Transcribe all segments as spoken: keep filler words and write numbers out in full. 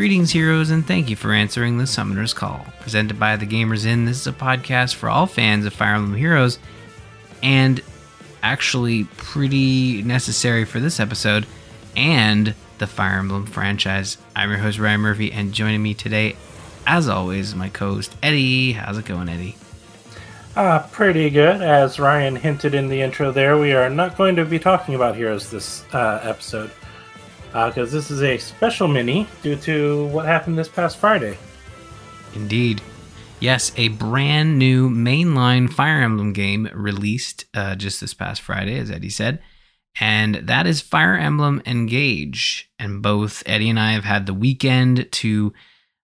Greetings, heroes, and thank you for answering the Summoner's Call. Presented by The Gamers Inn, this is a podcast for all fans of Fire Emblem Heroes, and actually pretty necessary for this episode, and the Fire Emblem franchise. I'm your host, Ryan Murphy, and joining me today, as always, my co-host, Eddie. How's it going, Eddie? Uh, pretty good. As Ryan hinted in the intro there, we are not going to be talking about Heroes this uh, episode, because uh, this is a special mini due to what happened this past Friday. Indeed. Yes, a brand new mainline Fire Emblem game released uh, just this past Friday, as Eddie said, and that is Fire Emblem Engage. And both Eddie and I have had the weekend to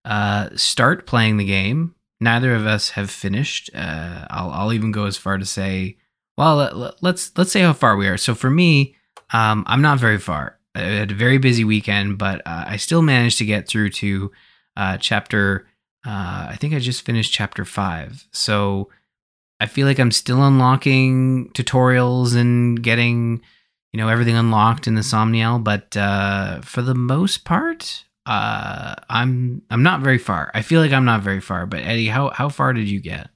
uh, start playing the game. Neither of us have finished. Uh, I'll, I'll even go as far to say, well, let, let's let's say how far we are. So for me, um, I'm not very far. I had a very busy weekend, but uh, I still managed to get through to uh, chapter. Uh, I think I just finished chapter five. So I feel like I'm still unlocking tutorials and getting, you know, everything unlocked in the Somniel. But uh, for the most part. Uh, I'm I'm not very far. I feel like I'm not very far. But Eddie, how how far did you get?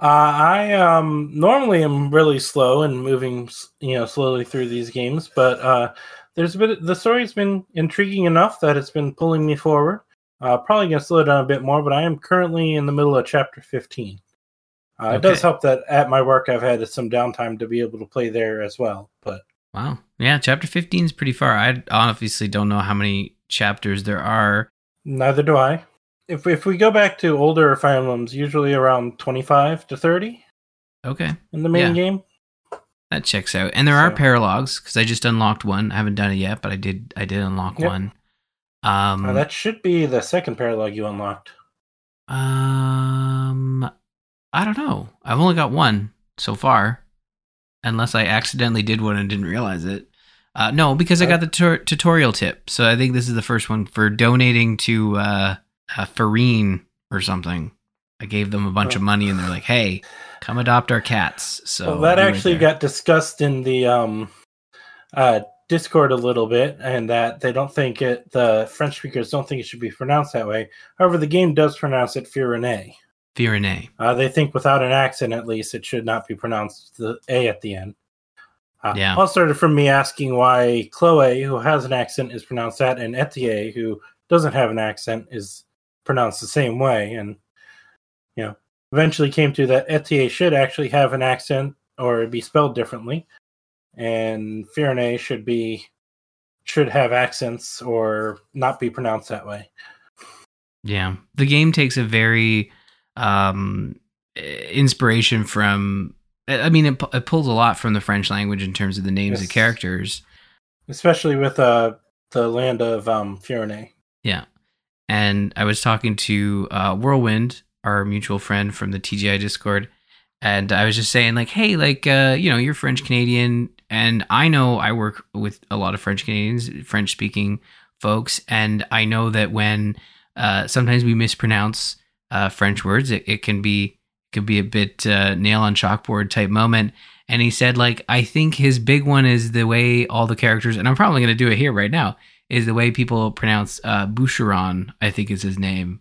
Uh, I um normally am really slow and moving, you know, slowly through these games. But uh, there's a bit. The story's been intriguing enough that it's been pulling me forward. Uh, probably gonna slow down a bit more. But I am currently in the middle of chapter fifteen. Uh, okay. It does help that at my work I've had some downtime to be able to play there as well. But wow, yeah, chapter fifteen is pretty far. I obviously don't know how many chapters there are. Neither do I. If if we go back to older Fire Emblems, usually around twenty-five to thirty. Okay. In the main yeah. game. That checks out. And there so. are paralogs, because I just unlocked one. I haven't done it yet, but I did I did unlock yep. one. Um now that should be the second paralog you unlocked. Um I don't know. I've only got one so far. Unless I accidentally did one and didn't realize it. Uh, no, because I got the tur- tutorial tip. So I think this is the first one for donating to uh, uh, Farine or something. I gave them a bunch oh. of money and they're like, hey, come adopt our cats. So well, that actually right got discussed in the um, uh, Discord a little bit, and that they don't think it, the French speakers don't think it should be pronounced that way. However, the game does pronounce it Firine. Firine. Uh, they think without an accent, at least, it should not be pronounced the A at the end. Uh, yeah. All started from me asking why Chloe, who has an accent, is pronounced that, and Etienne, who doesn't have an accent, is pronounced the same way. And, you know, eventually came to that Etienne should actually have an accent or be spelled differently. And Firine should be, should have accents or not be pronounced that way. Yeah. The game takes a very um, inspiration from. I mean, it, it pulls a lot from the French language in terms of the names yes. of characters. Especially with uh, the land of um, Firine. Yeah. And I was talking to uh, Whirlwind, our mutual friend from the T G I Discord, and I was just saying, like, hey, like, uh, you know, you're French-Canadian, and I know I work with a lot of French-Canadians, French-speaking folks, and I know that when uh, sometimes we mispronounce uh, French words, it, it can be... could be a bit uh, nail on chalkboard type moment. And he said, like, I think his big one is the way all the characters, and I'm probably going to do it here right now, is the way people pronounce uh, Boucheron, I think is his name.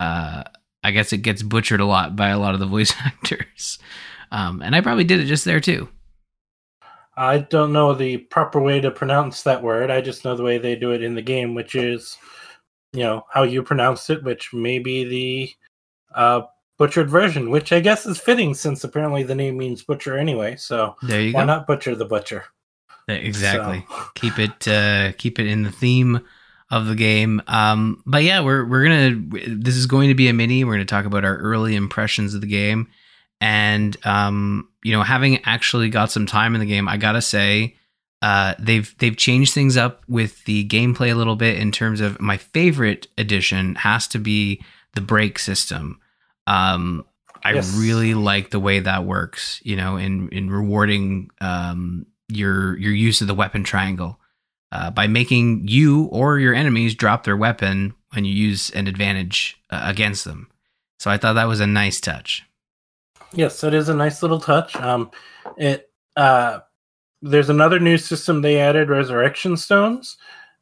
Uh, I guess it gets butchered a lot by a lot of the voice actors. Um, and I probably did it just there too. I don't know the proper way to pronounce that word. I just know the way they do it in the game, which is, you know, how you pronounce it, which may be the... Uh, butchered version, which I guess is fitting since apparently the name means butcher anyway. So there you why go. not butcher the butcher? Exactly. So. Keep it uh, keep it in the theme of the game. Um, but yeah, we're we're gonna this is going to be a mini. We're gonna talk about our early impressions of the game, and um, you know, having actually got some time in the game, I gotta say uh, they've they've changed things up with the gameplay a little bit in terms of my favorite addition has to be the break system. Um, I yes. really like the way that works, you know, in, in rewarding, um, your, your use of the weapon triangle, uh, by making you or your enemies drop their weapon when you use an advantage uh, against them. So I thought that was a nice touch. Yes, it is a nice little touch. Um, it, uh, there's another new system they added, Resurrection Stones,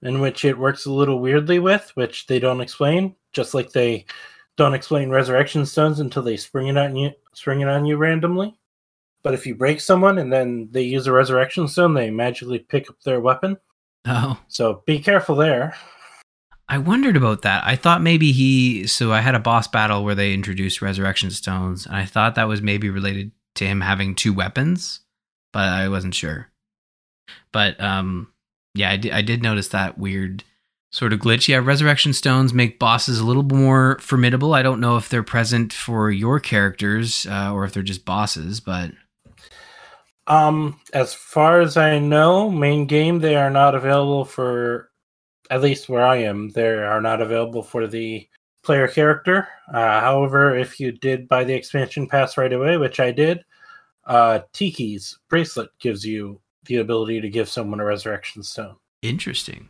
in which it works a little weirdly with, which they don't explain, just like they don't explain resurrection stones until they spring it on you, spring it on you randomly. But if you break someone and then they use a resurrection stone, they magically pick up their weapon. Oh. So be careful there. I wondered about that. I thought maybe he... So I had a boss battle where they introduced resurrection stones, and I thought that was maybe related to him having two weapons, but I wasn't sure. But um, yeah, I, d- I did notice that weird sort of glitch. Yeah, resurrection stones make bosses a little more formidable. I don't know if they're present for your characters uh, or if they're just bosses, but... Um, as far as I know, main game, they are not available for... At least where I am, they are not available for the player character. Uh, however, if you did buy the expansion pass right away, which I did, uh, Tiki's bracelet gives you the ability to give someone a resurrection stone. Interesting.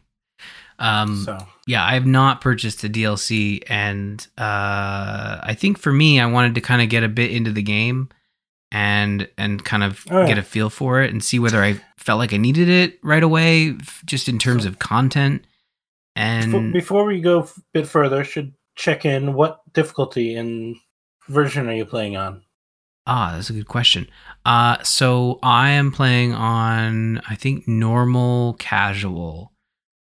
Um, so. Yeah, I have not purchased the D L C, and uh, I think for me, I wanted to kind of get a bit into the game and and kind of oh, yeah. get a feel for it and see whether I felt like I needed it right away, just in terms so. of content. And before we go a bit further, should check in what difficulty and version are you playing on? Ah, that's a good question. Uh, so I am playing on, I think, normal casual.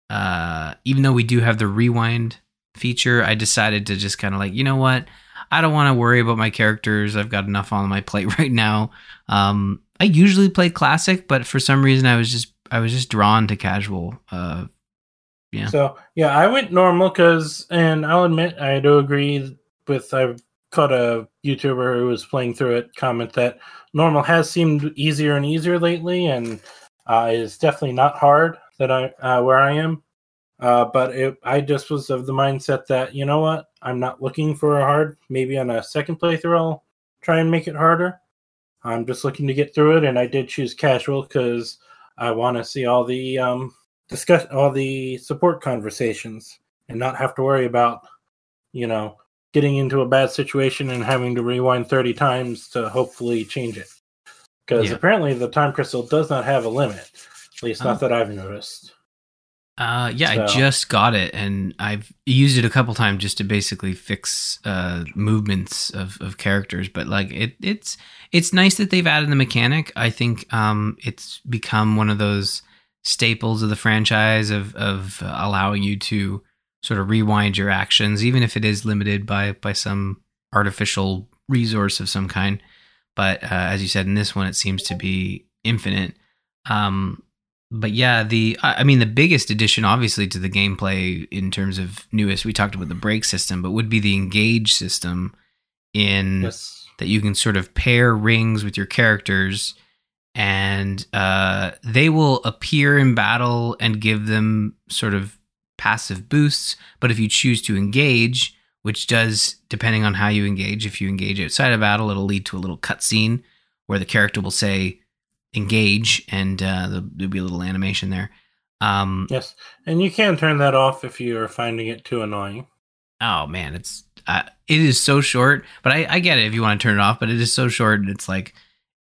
Uh, even though we do have the rewind feature, I decided to just kind of like, you know what? I don't want to worry about my characters. I've got enough on my plate right now. Um, I usually play classic, but for some reason I was just I was just drawn to casual. Uh, Yeah. So, yeah, I went normal because, and I'll admit, I do agree with, I caught a YouTuber who was playing through it comment that normal has seemed easier and easier lately, and uh, it's definitely not hard that I uh, where I am. Uh, but it, I just was of the mindset that, you know what, I'm not looking for a hard, maybe on a second playthrough I'll try and make it harder. I'm just looking to get through it, and I did choose casual because I want to see all the... Um, discuss all the support conversations and not have to worry about, you know, getting into a bad situation and having to rewind thirty times to hopefully change it. Because yeah. apparently the time crystal does not have a limit, at least not oh. that I've noticed. Uh, yeah, so. I just got it, and I've used it a couple times just to basically fix uh, movements of, of characters. But like it, it's it's nice that they've added the mechanic. I think um, it's become one of those staples of the franchise of of uh, allowing you to sort of rewind your actions, even if it is limited by by some artificial resource of some kind. But uh, as you said, in this one, it seems to be infinite. Um, but yeah, the I mean, the biggest addition, obviously, to the gameplay in terms of newest, we talked about the break system, but would be the engage system in yes. that you can sort of pair rings with your characters. And uh, they will appear in battle and give them sort of passive boosts. But if you choose to engage, which does, depending on how you engage, if you engage outside of battle, it'll lead to a little cutscene where the character will say, engage, and uh, there'll, there'll be a little animation there. Um, yes, and you can turn that off if you're finding it too annoying. Oh, man, it's uh, it is so short. But I, I get it if you want to turn it off, but it is so short, and it's like,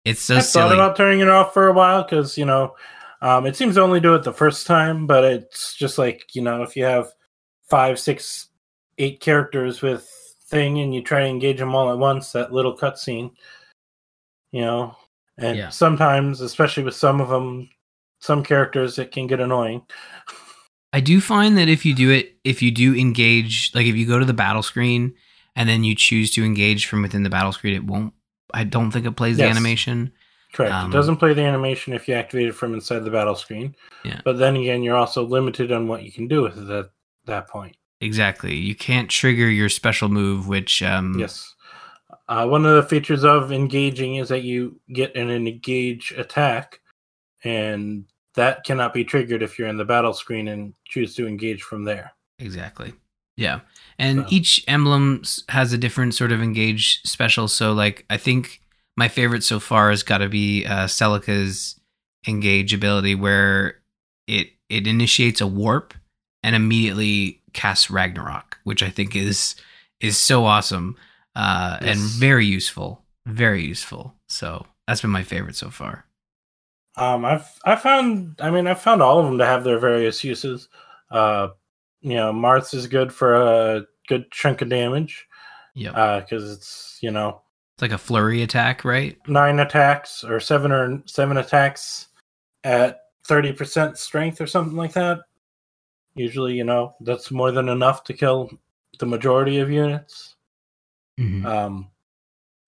It's so I silly. thought about turning it off for a while because, you know, um, it seems to only do it the first time, but it's just like, you know, if you have five, six, eight characters with thing and you try to engage them all at once, that little cutscene, you know, and yeah. sometimes, especially with some of them, some characters, it can get annoying. I do find that if you do it, if you do engage, like if you go to the battle screen and then you choose to engage from within the battle screen, it won't. I don't think it plays yes. the animation. Correct. Um, it doesn't play the animation if you activate it from inside the battle screen. Yeah. But then again, you're also limited on what you can do with it at that point. Exactly. You can't trigger your special move, which... Um, yes. Uh, one of the features of engaging is that you get an engage attack, and that cannot be triggered if you're in the battle screen and choose to engage from there. Exactly. Yeah. And so. Each emblem has a different sort of engage special. So, like, I think my favorite so far has got to be uh, Celica's engage ability, where it, it initiates a warp and immediately casts Ragnarok, which I think is is so awesome uh, yes. and very useful. Very useful. So that's been my favorite so far. Um, I've I found I mean I found all of them to have their various uses. Uh, you know, Marth's is good for a good chunk of damage. Yeah. Uh, because it's, you know, it's like a flurry attack, right? Nine attacks or seven or seven attacks at thirty percent strength or something like that. Usually, you know, that's more than enough to kill the majority of units. Mm-hmm. Um,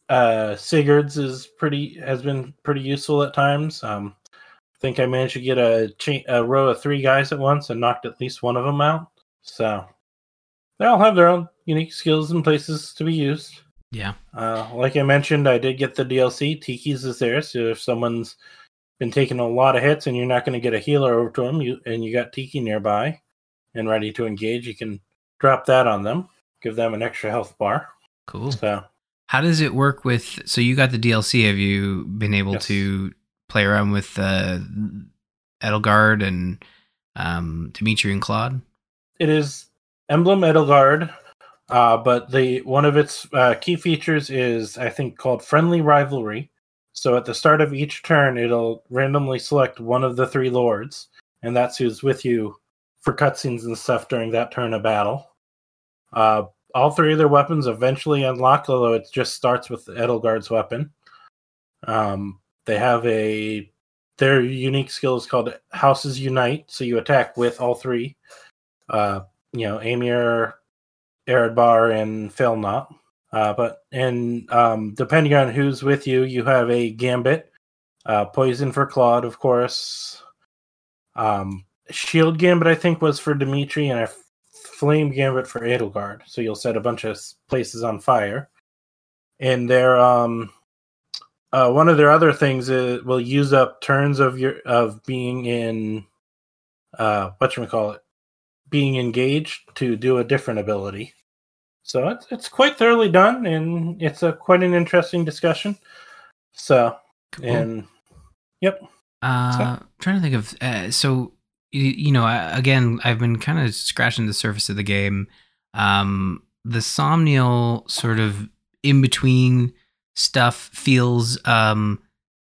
uh, Sigurd's is pretty has been pretty useful at times. Um, I think I managed to get a, cha- a row of three guys at once and knocked at least one of them out. So they all have their own unique skills and places to be used. Yeah. Uh, like I mentioned, I did get the D L C. Tiki's is there, so if someone's been taking a lot of hits and you're not going to get a healer over to them, you, and you got Tiki nearby and ready to engage, you can drop that on them, give them an extra health bar. Cool. So, how does it work with... So you got the D L C. Have you been able yes. to play around with uh, Edelgard and um, Dimitri and Claude? It is Emblem Edelgard, uh, but the one of its uh, key features is, I think, called Friendly Rivalry. So at the start of each turn, it'll randomly select one of the three lords, and that's who's with you for cutscenes and stuff during that turn of battle. Uh, all three of their weapons eventually unlock, although it just starts with Edelgard's weapon. Um, they have a... Their unique skill is called Houses Unite, so you attack with all three. Uh, you know, Aymr, Areadbhar, and Failnaught. Uh, but and um, depending on who's with you, you have a gambit, uh, poison for Claude, of course. Um, shield gambit, I think, was for Dimitri, and a flame gambit for Edelgard. So you'll set a bunch of places on fire. And their um, uh, one of their other things is will use up turns of your of being in uh, whatchamacallit, being engaged to do a different ability. So it's it's quite thoroughly done, and it's a quite an interesting discussion. So, cool. and yep. Uh, so. Trying to think of uh, so you, you know again I've been kind of scratching the surface of the game. Um, the Somniel sort of in between stuff feels um,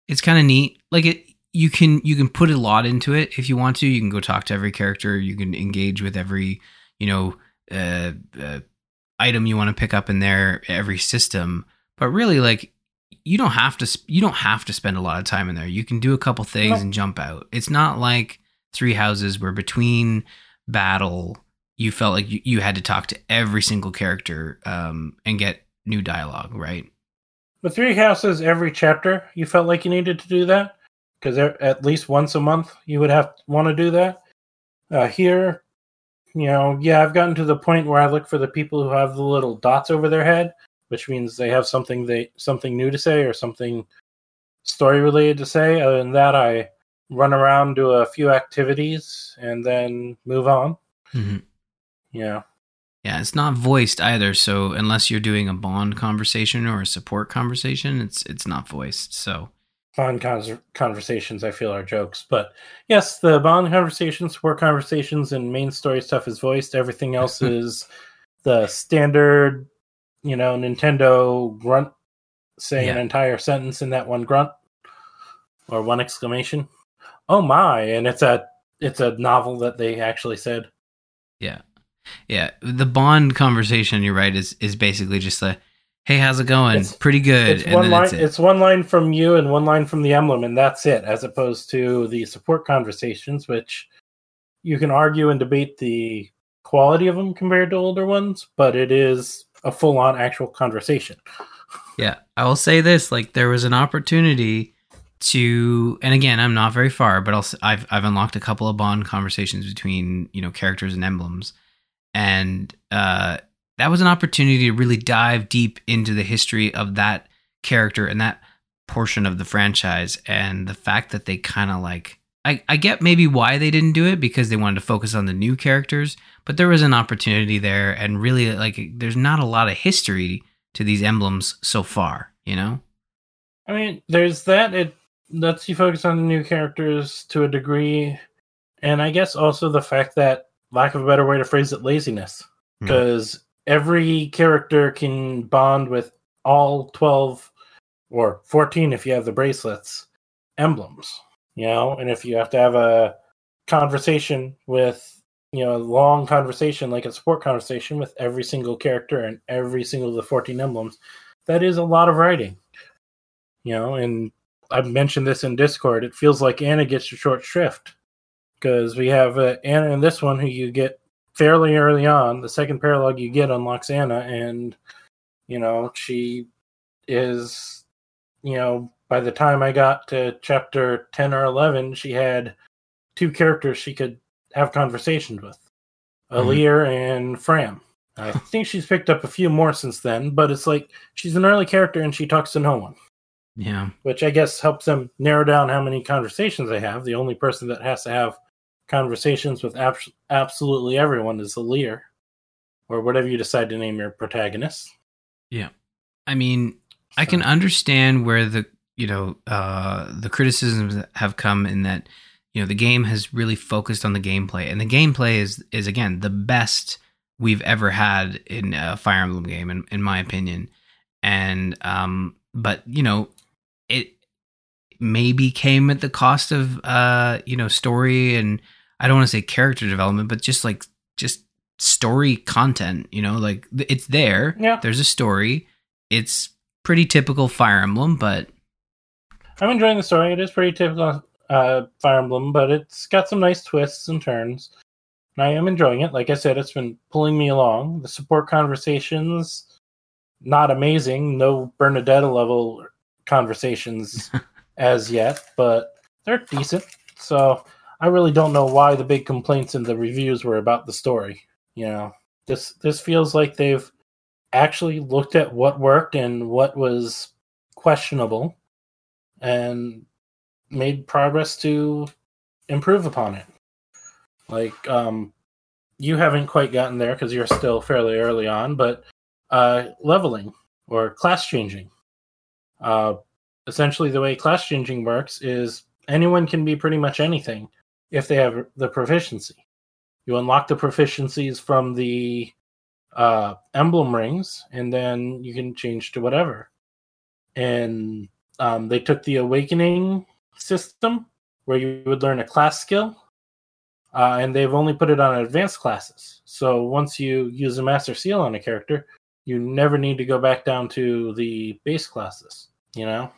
it's kind of neat. Like it you can you can put a lot into it if you want to. You can go talk to every character. You can engage with every you know. Uh, uh, item you want to pick up in there, every system, but really, like, you don't have to you don't have to spend a lot of time in there. You can do a couple things no. and jump out. It's not like Three Houses where between battle you felt like you, you had to talk to every single character um and get new dialogue, right? With Three Houses, every chapter you felt like you needed to do that, because at least once a month you would have want to do that. Uh here, you know, yeah, I've gotten to the point where I look for the people who have the little dots over their head, which means they have something they something new to say or something story-related to say. Other than that, I run around, do a few activities, and then move on. Mm-hmm. Yeah. Yeah, it's not voiced either, so unless you're doing a bond conversation or a support conversation, it's it's not voiced, so... Bond con- conversations, I feel, are jokes. But yes, the bond conversations, support conversations, and main story stuff is voiced. Everything else is the standard, you know, Nintendo grunt, saying yeah. an entire sentence in that one grunt or one exclamation. Oh my! And it's a it's a novel that they actually said. Yeah, yeah. The bond conversation, you're right, is is basically just a. Hey, how's it going? It's, Pretty good. It's, and one line, it. it's one line from you and one line from the emblem, and that's it, as opposed to the support conversations, which you can argue and debate the quality of them compared to older ones, but it is a full-on actual conversation. Yeah, I will say this. Like, there was an opportunity to... And again, I'm not very far, but I'll, I've, I've unlocked a couple of bond conversations between, you know, characters and emblems, and... uh that was an opportunity to really dive deep into the history of that character and that portion of the franchise. And the fact that they kind of like, I, I get maybe why they didn't do it, because they wanted to focus on the new characters, but there was an opportunity there. And really, like, there's not a lot of history to these emblems so far, you know? I mean, there's that. It lets you focus on the new characters to a degree. And I guess also the fact that, lack of a better way to phrase it, laziness. Because... Mm. Every character can bond with all twelve or fourteen if you have the bracelets emblems, you know, and if you have to have a conversation with you know, a long conversation, like a support conversation with every single character and every single of the fourteen emblems, that is a lot of writing. You know, and I've mentioned this in Discord. It feels like Anna gets a short shrift because we have uh, Anna in this one who you get fairly early on. The second paralogue you get unlocks Anna, and, you know, she is, you know, by the time I got to chapter ten or eleven, she had two characters she could have conversations with, Alir mm-hmm. and Framme. I think she's picked up a few more since then, but it's like she's an early character and she talks to no one. Yeah. Which I guess helps them narrow down how many conversations they have. The only person that has to have conversations with ab- absolutely everyone is Alir, or whatever you decide to name your protagonist. Yeah. I mean, so. I can understand where the, you know, uh, the criticisms have come in that, you know, the game has really focused on the gameplay, and the gameplay is, is again, the best we've ever had in a Fire Emblem game, in, in my opinion. And, um, but, you know, it maybe came at the cost of, uh, you know, story, and I don't want to say character development, but just like, just story content, you know, like it's there, yeah. There's a story. It's pretty typical Fire Emblem, but I'm enjoying the story. It is pretty typical uh, Fire Emblem, but it's got some nice twists and turns, and I am enjoying it. Like I said, it's been pulling me along. The support conversations, not amazing. No Bernadetta level conversations as yet, but they're decent. So I really don't know why the big complaints in the reviews were about the story. You know, this this feels like they've actually looked at what worked and what was questionable and made progress to improve upon it. Like, um, you haven't quite gotten there because you're still fairly early on, but uh, leveling or class changing. Uh, essentially, the way class changing works is anyone can be pretty much anything if they have the proficiency. You unlock the proficiencies from the uh, emblem rings, and then you can change to whatever. And um, they took the awakening system where you would learn a class skill, uh, and they've only put it on advanced classes. So once you use a master seal on a character, you never need to go back down to the base classes, you know?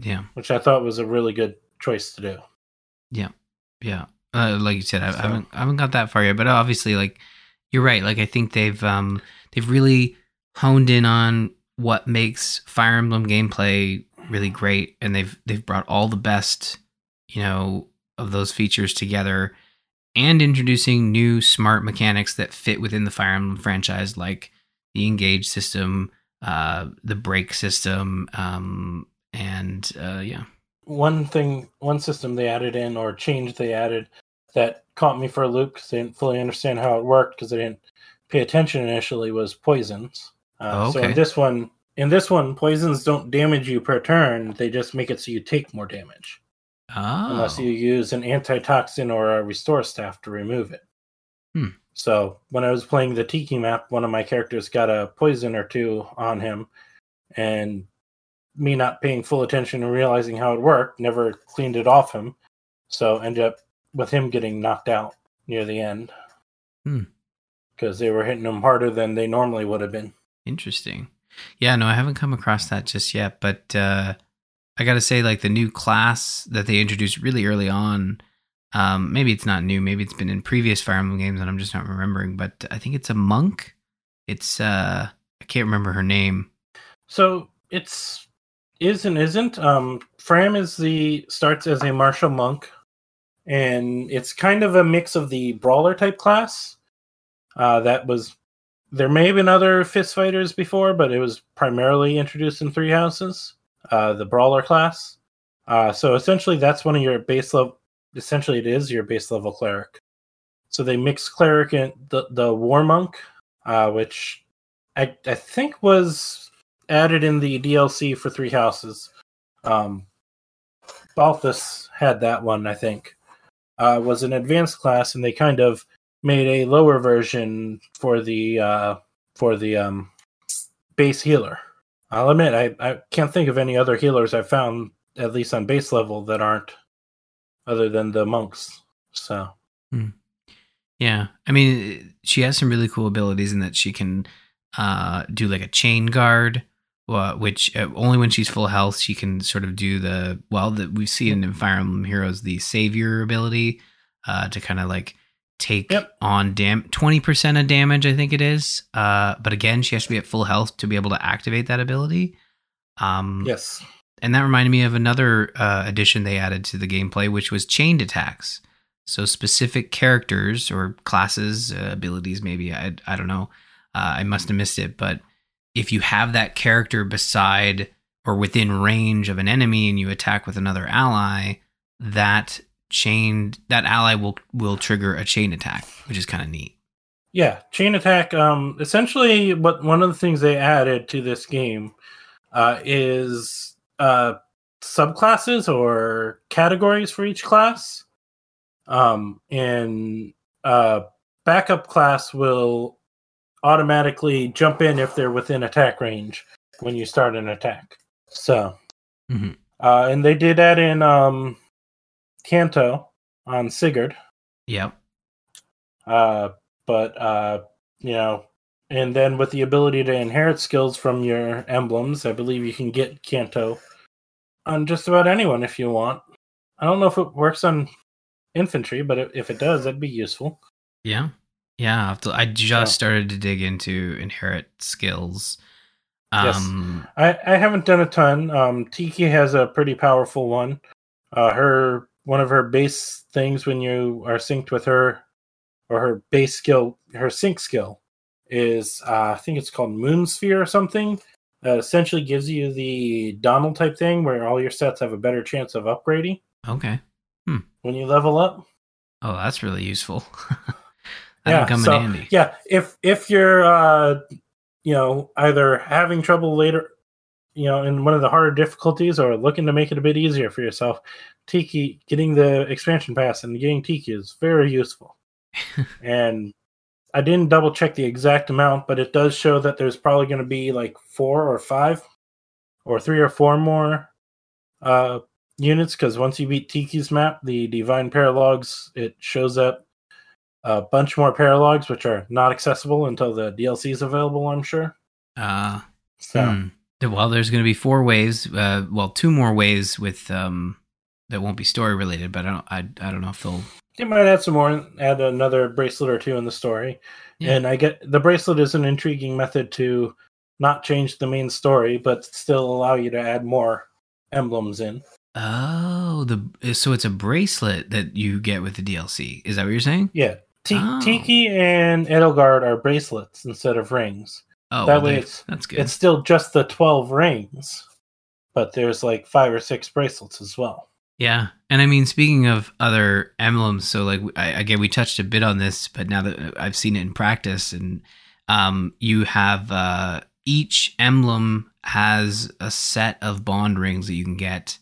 Yeah. Which I thought was a really good choice to do. Yeah. Yeah. Uh, like you said, I, so. I haven't I haven't got that far yet, but obviously, like, you're right. Like, I think they've um they've really honed in on what makes Fire Emblem gameplay really great, and they've they've brought all the best, you know, of those features together, and introducing new smart mechanics that fit within the Fire Emblem franchise, like the engage system, uh, the break system, um, and uh, yeah. One thing, one system they added in or change they added that caught me for a loop because I didn't fully understand how it worked because I didn't pay attention initially was poisons. Uh, oh, okay. So in this one, in this one, poisons don't damage you per turn. They just make it so you take more damage. Oh. Unless you use an antitoxin or a restore staff to remove it. Hmm. So when I was playing the Tiki map, one of my characters got a poison or two on him, and me not paying full attention and realizing how it worked, never cleaned it off him. So ended up with him getting knocked out near the end. Hmm. Because they were hitting him harder than they normally would have been. Interesting. Yeah, no, I haven't come across that just yet, but uh, I got to say, like, the new class that they introduced really early on, um, maybe it's not new, maybe it's been in previous Fire Emblem games and I'm just not remembering, but I think it's a monk. It's, uh, I can't remember her name. So it's is and isn't. Um, Framme is the, starts as a martial monk, and it's kind of a mix of the brawler type class uh, that was. There may have been other fist fighters before, but it was primarily introduced in Three Houses, uh, the brawler class. Uh, so essentially, that's one of your base level. Essentially, it is your base level cleric. So they mix cleric and the the war monk, uh, which I I think was added in the D L C for Three Houses. Um, Balthus had that one, I think. Uh, was an advanced class, and they kind of made a lower version for the uh, for the um, base healer. I'll admit, I, I can't think of any other healers I've found, at least on base level, that aren't, other than the monks. So, mm. Yeah. I mean, she has some really cool abilities in that she can uh, do like a chain guard, uh, which uh, only when she's full health, she can sort of do the, well, that we see in Fire Emblem Heroes, the savior ability uh, to kind of like take yep. on dam- twenty percent of damage, I think it is. Uh, but again, she has to be at full health to be able to activate that ability. Um, yes. And that reminded me of another uh, addition they added to the gameplay, which was chained attacks. So specific characters or classes, uh, abilities, maybe, I, I don't know. Uh, I must have missed it. But if you have that character beside or within range of an enemy and you attack with another ally, that chained that ally will, will trigger a chain attack, which is kind of neat. Yeah, chain attack. Um, essentially, what one of the things they added to this game uh, is... Uh, subclasses or categories for each class. Um, and uh, backup class will automatically jump in if they're within attack range when you start an attack. So, mm-hmm. uh, and they did that in um, Kanto on Sigurd. Yep. Uh, but, uh, you know, and then with the ability to inherit skills from your emblems, I believe you can get Kanto on just about anyone if you want. I don't know if it works on infantry, but if it does, that'd be useful. Yeah. Yeah. I just so. started to dig into inherit skills. Um, yes. I, I haven't done a ton. Um, Tiki has a pretty powerful one. Uh, her one of her base things when you are synced with her, or her base skill, her sync skill, is uh, I think it's called Moon Sphere or something. Uh, essentially gives you the Donald type thing where all your sets have a better chance of upgrading. Okay. Hmm. When you level up. Oh, that's really useful. That'll yeah, come so, in handy. Yeah. If if you're uh, you know, either having trouble later, you know, in one of the harder difficulties, or looking to make it a bit easier for yourself, Tiki, getting the expansion pass and getting Tiki is very useful. And I didn't double check the exact amount, but it does show that there's probably going to be like four or five or three or four more uh, units. Because once you beat Tiki's map, the Divine Paralogs, it shows up a bunch more Paralogs, which are not accessible until the D L C is available, I'm sure. Uh, so, hmm. Well, there's going to be four waves. Uh, well, two more waves with um, that won't be story related, but I don't, I, I don't know if they'll. They might add some more, add another bracelet or two in the story. Yeah. And I get the bracelet is an intriguing method to not change the main story, but still allow you to add more emblems in. Oh, the so it's a bracelet that you get with the D L C. Is that what you're saying? Yeah. T- oh. Tiki and Edelgard are bracelets instead of rings. Oh, that well, way it's, that's good. It's still just the twelve rings, but there's like five or six bracelets as well. Yeah. And I mean, speaking of other emblems, so like, I, again, we touched a bit on this, but now that I've seen it in practice, and um, you have uh, each emblem has a set of bond rings that you can get.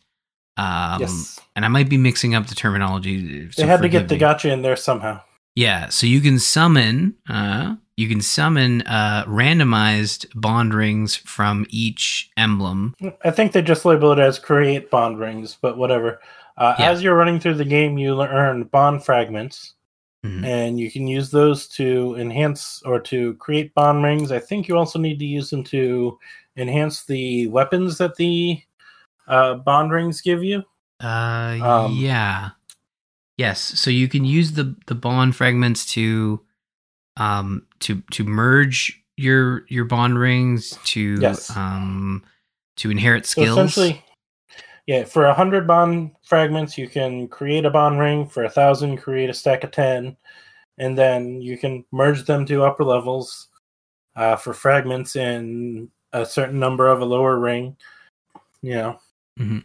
Um, yes. And I might be mixing up the terminology. So they had to get the gacha in there somehow. Yeah. So you can summon, uh, you can summon uh, randomized bond rings from each emblem. I think they just label it as create bond rings, but whatever. Uh, yeah. As you're running through the game, you earn bond fragments, mm-hmm. and you can use those to enhance or to create bond rings. I think you also need to use them to enhance the weapons that the uh, bond rings give you. Uh, um, yeah. Yes, so you can use the, the bond fragments to um to to merge your your bond rings to yes. um to inherit skills. So essentially, yeah, for a hundred bond fragments, you can create a bond ring. For a thousand, create a stack of ten, and then you can merge them to upper levels uh, for fragments in a certain number of a lower ring. You know, mm-hmm.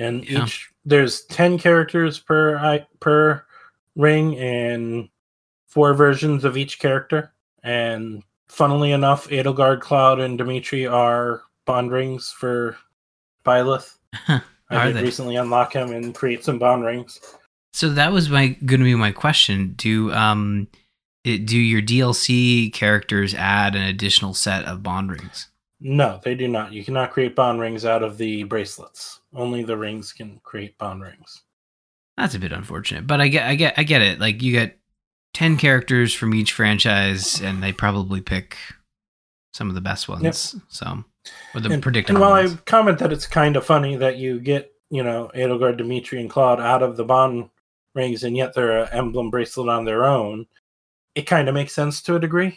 and yeah. each. There's ten characters per per ring and four versions of each character. And funnily enough, Edelgard, Claude, and Dimitri are bond rings for Byleth. I did they? recently unlock him and create some bond rings. So that was my going to be my question. Do um do your D L C characters add an additional set of bond rings? No, they do not. You cannot create bond rings out of the bracelets. Only the rings can create bond rings. That's a bit unfortunate, but I get, I get, I get it. Like you get ten characters from each franchise, and they probably pick some of the best ones. Yep. So, or the and, predictable and while ones. I comment that it's kind of funny that you get, you know, Edelgard, Dimitri, and Claude out of the bond rings, and yet they're an emblem bracelet on their own, it kind of makes sense to a degree.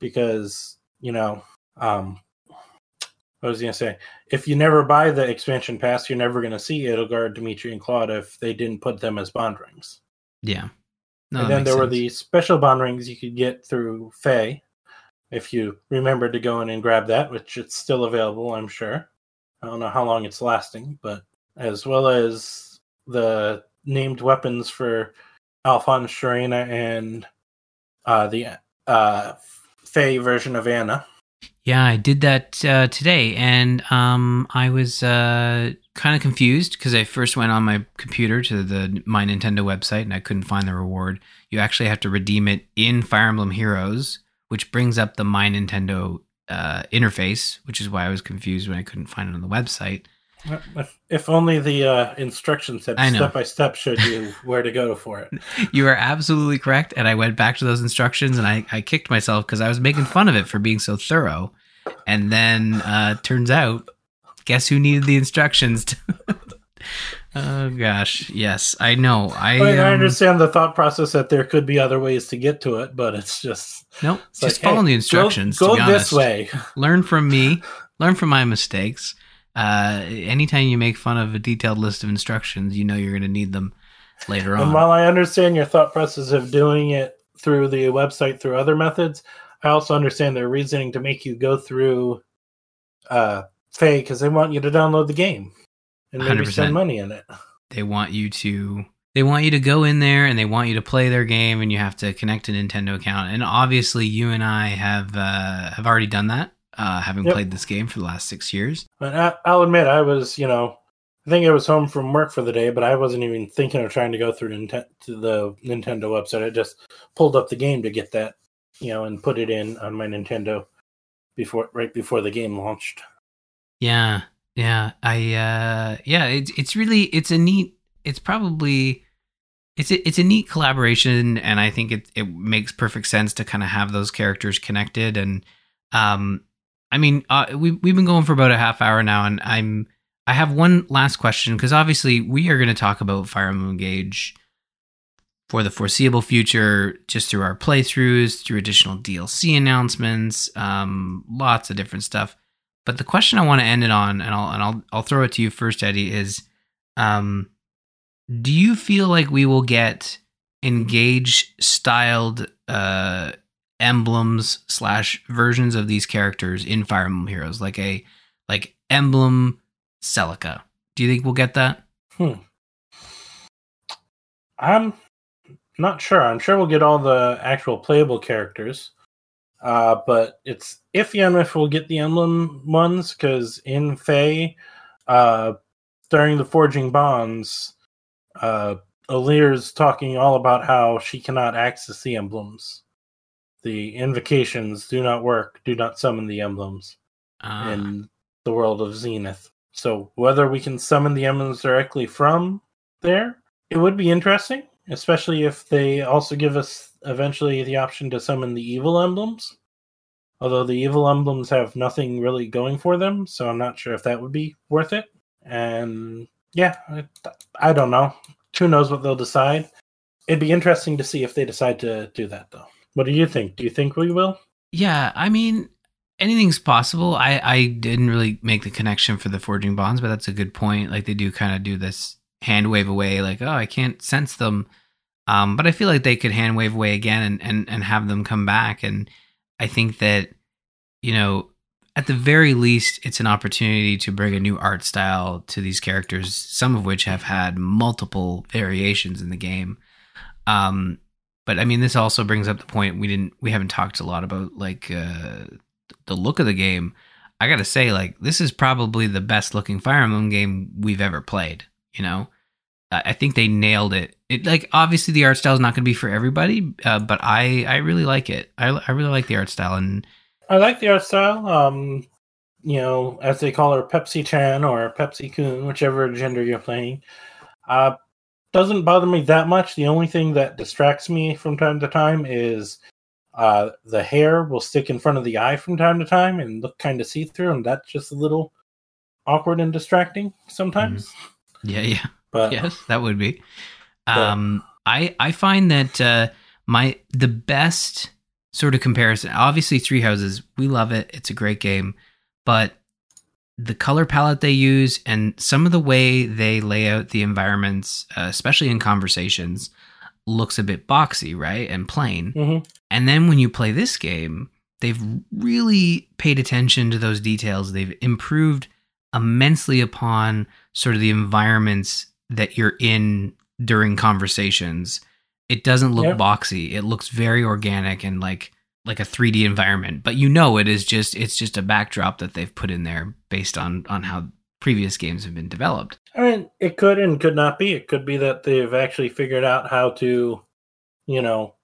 Because, you know, um, what was I going to say? If you never buy the expansion pass, you're never going to see Edelgard, Dimitri, and Claude if they didn't put them as bond rings. Yeah. No, and then there sense. were the special bond rings you could get through Fae, if you remember to go in and grab that, which it's still available, I'm sure. I don't know how long it's lasting, but as well as the named weapons for Alfonse, Sharena, and uh, the uh, Fae version of Anna. Yeah, I did that uh, today, and um, I was uh, kind of confused because I first went on my computer to the My Nintendo website, and I couldn't find the reward. You actually have to redeem it in Fire Emblem Heroes, which brings up the My Nintendo uh, interface, which is why I was confused when I couldn't find it on the website. If, if only the uh, instructions had step-by-step showed you where to go for it. You are absolutely correct, and I went back to those instructions, and I, I kicked myself because I was making fun of it for being so thorough. And then uh, turns out, guess who needed the instructions? To oh, gosh. Yes, I know. I, I, mean, um, I understand the thought process that there could be other ways to get to it, but it's just... Nope, it's just like, follow hey, the instructions, Go, go this way. Learn from me. Learn from my mistakes. Uh, anytime you make fun of a detailed list of instructions, you know you're going to need them later on. And while I understand your thought process of doing it through the website, through other methods, I also understand their reasoning to make you go through uh, Fae because they want you to download the game and maybe one hundred percent spend money in it. They want you to they want you to go in there and they want you to play their game, and you have to connect a Nintendo account. And obviously, you and I have uh, have already done that. Uh, having yep. played this game for the last six years. But I, I'll admit, I was, you know, I think I was home from work for the day, but I wasn't even thinking of trying to go through Nite- to the Nintendo website. I just pulled up the game to get that, you know, and put it in on my Nintendo before, right before the game launched. Yeah, yeah, I, uh, yeah, it's it's really, it's a neat, it's probably, it's a, it's a neat collaboration, and I think it it makes perfect sense to kind of have those characters connected and, um. I mean, uh, we, we've been going for about a half hour now, and I'm I have one last question, because obviously we are going to talk about Fire Emblem Engage for the foreseeable future, just through our playthroughs, through additional D L C announcements, um, lots of different stuff. But the question I want to end it on, and I'll and I'll I'll throw it to you first, Eddie, is um, do you feel like we will get Engage-styled uh emblems slash versions of these characters in Fire Emblem Heroes, like a like emblem Celica? Do you think we'll get that? Hmm. I'm not sure. I'm sure we'll get all the actual playable characters, uh, but it's iffy on if we'll get the emblem ones, because in Fae, uh, during the Forging Bonds, uh, Alir's talking all about how she cannot access the emblems. The invocations do not work, do not summon the emblems uh. in the world of Zenith. So whether we can summon the emblems directly from there, it would be interesting, especially if they also give us eventually the option to summon the evil emblems. Although the evil emblems have nothing really going for them, so I'm not sure if that would be worth it. And yeah, I, I don't know. Who knows what they'll decide? It'd be interesting to see if they decide to do that, though. What do you think? Do you think we will? Yeah, I mean, anything's possible. I, I didn't really make the connection for the Forging Bonds, but that's a good point. Like, they do kind of do this hand wave away, like, oh, I can't sense them. Um, but I feel like they could hand wave away again and, and, and have them come back. And I think that, you know, at the very least, it's an opportunity to bring a new art style to these characters, some of which have had multiple variations in the game. Um But I mean, this also brings up the point we didn't, we haven't talked a lot about, like uh, the look of the game. I gotta say, like, this is probably the best looking Fire Emblem game we've ever played. You know, I think they nailed it. It like obviously the art style is not going to be for everybody, uh, but I, I really like it. I, I really like the art style, and I like the art style. Um, you know, as they call her, Pepsi Chan or Pepsi Kun, whichever gender you're playing. Uh, doesn't bother me that much. The only thing that distracts me from time to time is uh, the hair will stick in front of the eye from time to time and look kind of see-through, and that's just a little awkward and distracting sometimes. Mm-hmm. Yeah, yeah. But, yes, that would be. But, um, I, I find that uh, my the best sort of comparison, obviously Three Houses, we love it. It's a great game. But the color palette they use and some of the way they lay out the environments, uh, especially in conversations, looks a bit boxy, right? And plain. Mm-hmm. And then when you play this game, they've really paid attention to those details. They've improved immensely upon sort of the environments that you're in during conversations. It doesn't look yep. boxy. It looks very organic and like like a three D environment, but you know it is just it's just a backdrop that they've put in there based on on how previous games have been developed. I mean, it could and could not be. It could be that they've actually figured out how to, you know,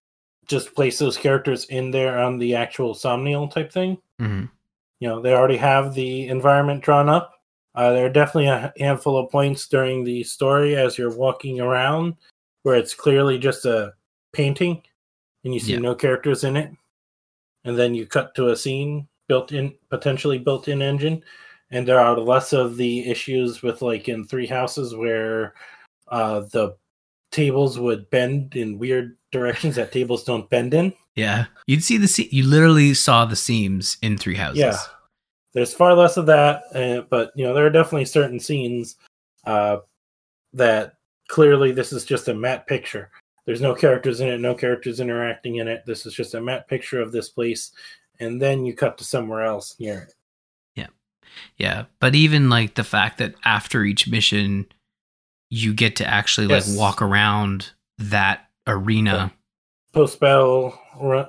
just place those characters in there on the actual Somniel type thing. Mm-hmm. You know, they already have the environment drawn up. Uh, there are definitely a handful of points during the story as you're walking around where it's clearly just a painting and you see yeah. no characters in it. And then you cut to a scene built in, potentially built in engine. And there are less of the issues with like in Three Houses where uh, the tables would bend in weird directions that tables don't bend in. Yeah. You'd see the se- you literally saw the seams in Three Houses. Yeah. There's far less of that, uh, but you know there are definitely certain scenes uh, that clearly this is just a matte picture. There's no characters in it, no characters interacting in it. This is just a matte picture of this place, and then you cut to somewhere else near it. Yeah, yeah. But even like the fact that after each mission, you get to actually yes. like walk around that arena. Post battle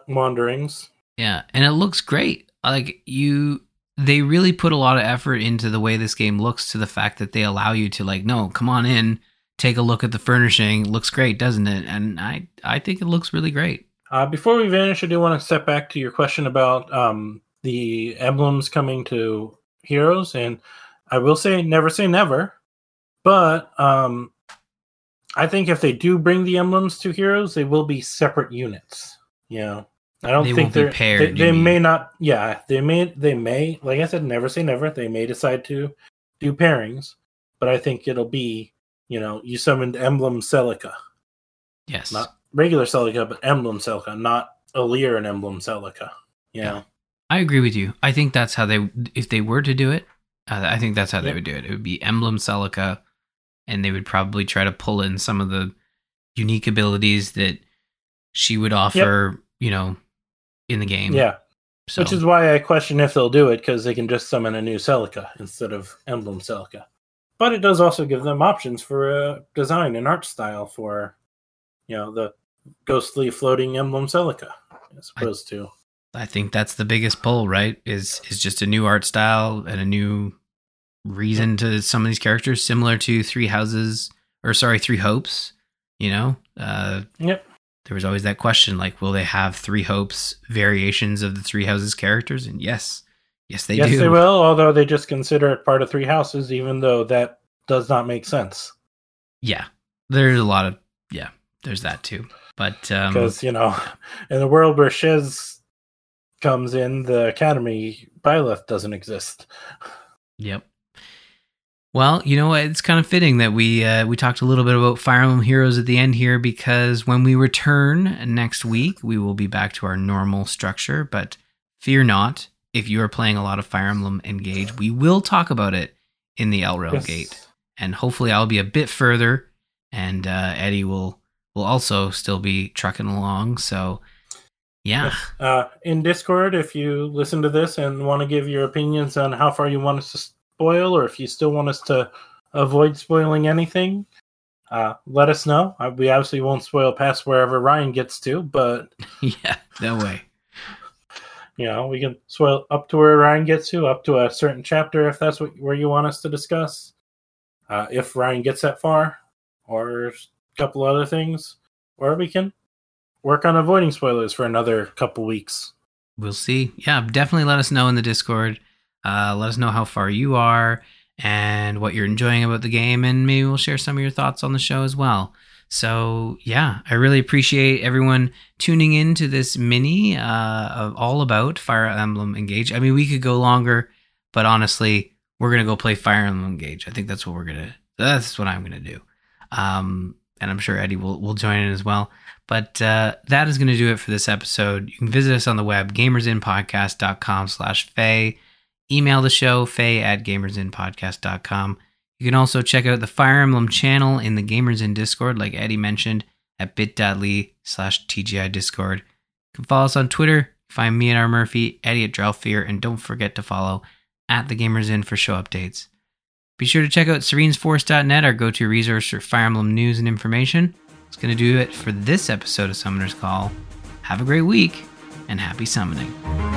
wanderings. Yeah, and it looks great. Like you. They really put a lot of effort into the way this game looks, to the fact that they allow you to like, no, come on in, take a look at the furnishing. It looks great, doesn't it? And I, I think it looks really great. Uh, before we finish, I do want to step back to your question about um, the emblems coming to Heroes. And I will say never say never, but um, I think if they do bring the emblems to Heroes, they will be separate units, you know? I don't they think they're paired, they, they may not. Yeah, they may. They may. Like I said, never say never. They may decide to do pairings, but I think it'll be, you know, you summoned Emblem Celica. Yes, not regular Celica, but Emblem Celica, not Alir and Emblem Celica. You know? Yeah, I agree with you. I think that's how they. If they were to do it, uh, I think that's how yep. they would do it. It would be Emblem Celica, and they would probably try to pull in some of the unique abilities that she would offer. Yep. You know. In the game. Yeah. So. Which is why I question if they'll do it, because they can just summon a new Celica instead of Emblem Celica. But it does also give them options for uh, design and art style for, you know, the ghostly floating Emblem Celica as opposed I, to. I think that's the biggest pull, right? Is is just a new art style and a new reason to summon these characters, similar to Three Houses, or sorry, Three Hopes, you know? Uh, yep. There was always that question, like, will they have Three Hopes variations of the Three Houses characters? And yes, yes, they yes, do. Yes, they will, although they just consider it part of Three Houses, even though that does not make sense. Yeah, there's a lot of, yeah, there's that too. But, um, because, you know, in the world where Shiz comes in, the Academy, Byleth doesn't exist. Yep. Well, you know what? It's kind of fitting that we uh, we talked a little bit about Fire Emblem Heroes at the end here, because when we return next week, we will be back to our normal structure. But fear not, if you are playing a lot of Fire Emblem Engage, we will talk about it in the Elrealm yes. Gate, and hopefully I'll be a bit further, and uh, Eddie will will also still be trucking along. So, yeah. Yes. Uh, in Discord, if you listen to this and want to give your opinions on how far you want us to. St- spoil, or if you still want us to avoid spoiling anything, uh, let us know. We obviously won't spoil past wherever Ryan gets to, but... yeah, no way. You know, we can spoil up to where Ryan gets to, up to a certain chapter, if that's what, where you want us to discuss. Uh, if Ryan gets that far, or a couple other things, or we can work on avoiding spoilers for another couple weeks. We'll see. Yeah, definitely let us know in the Discord. Uh, let us know how far you are, and what you're enjoying about the game, and maybe we'll share some of your thoughts on the show as well. So yeah, I really appreciate everyone tuning in to this mini uh, of all about Fire Emblem Engage. I mean, we could go longer, but honestly, we're going to go play Fire Emblem Engage. I think that's what we're going to, that's what I'm going to do. Um, and I'm sure Eddie will, will join in as well. But uh, that is going to do it for this episode. You can visit us on the web, gamersinpodcast dot com slash Faye. Email the show, faye at gamersinpodcast dot com. You can also check out the Fire Emblem channel in the Gamers Inn Discord, like Eddie mentioned, at bit dot l y slash T G I Discord. You can follow us on Twitter, find me at R Murphy, Eddie at Drellfear, and don't forget to follow at the Gamers Inn for show updates. Be sure to check out serenes force dot net, our go-to resource for Fire Emblem news and information. That's going to do it for this episode of Summoner's Call. Have a great week, and happy summoning.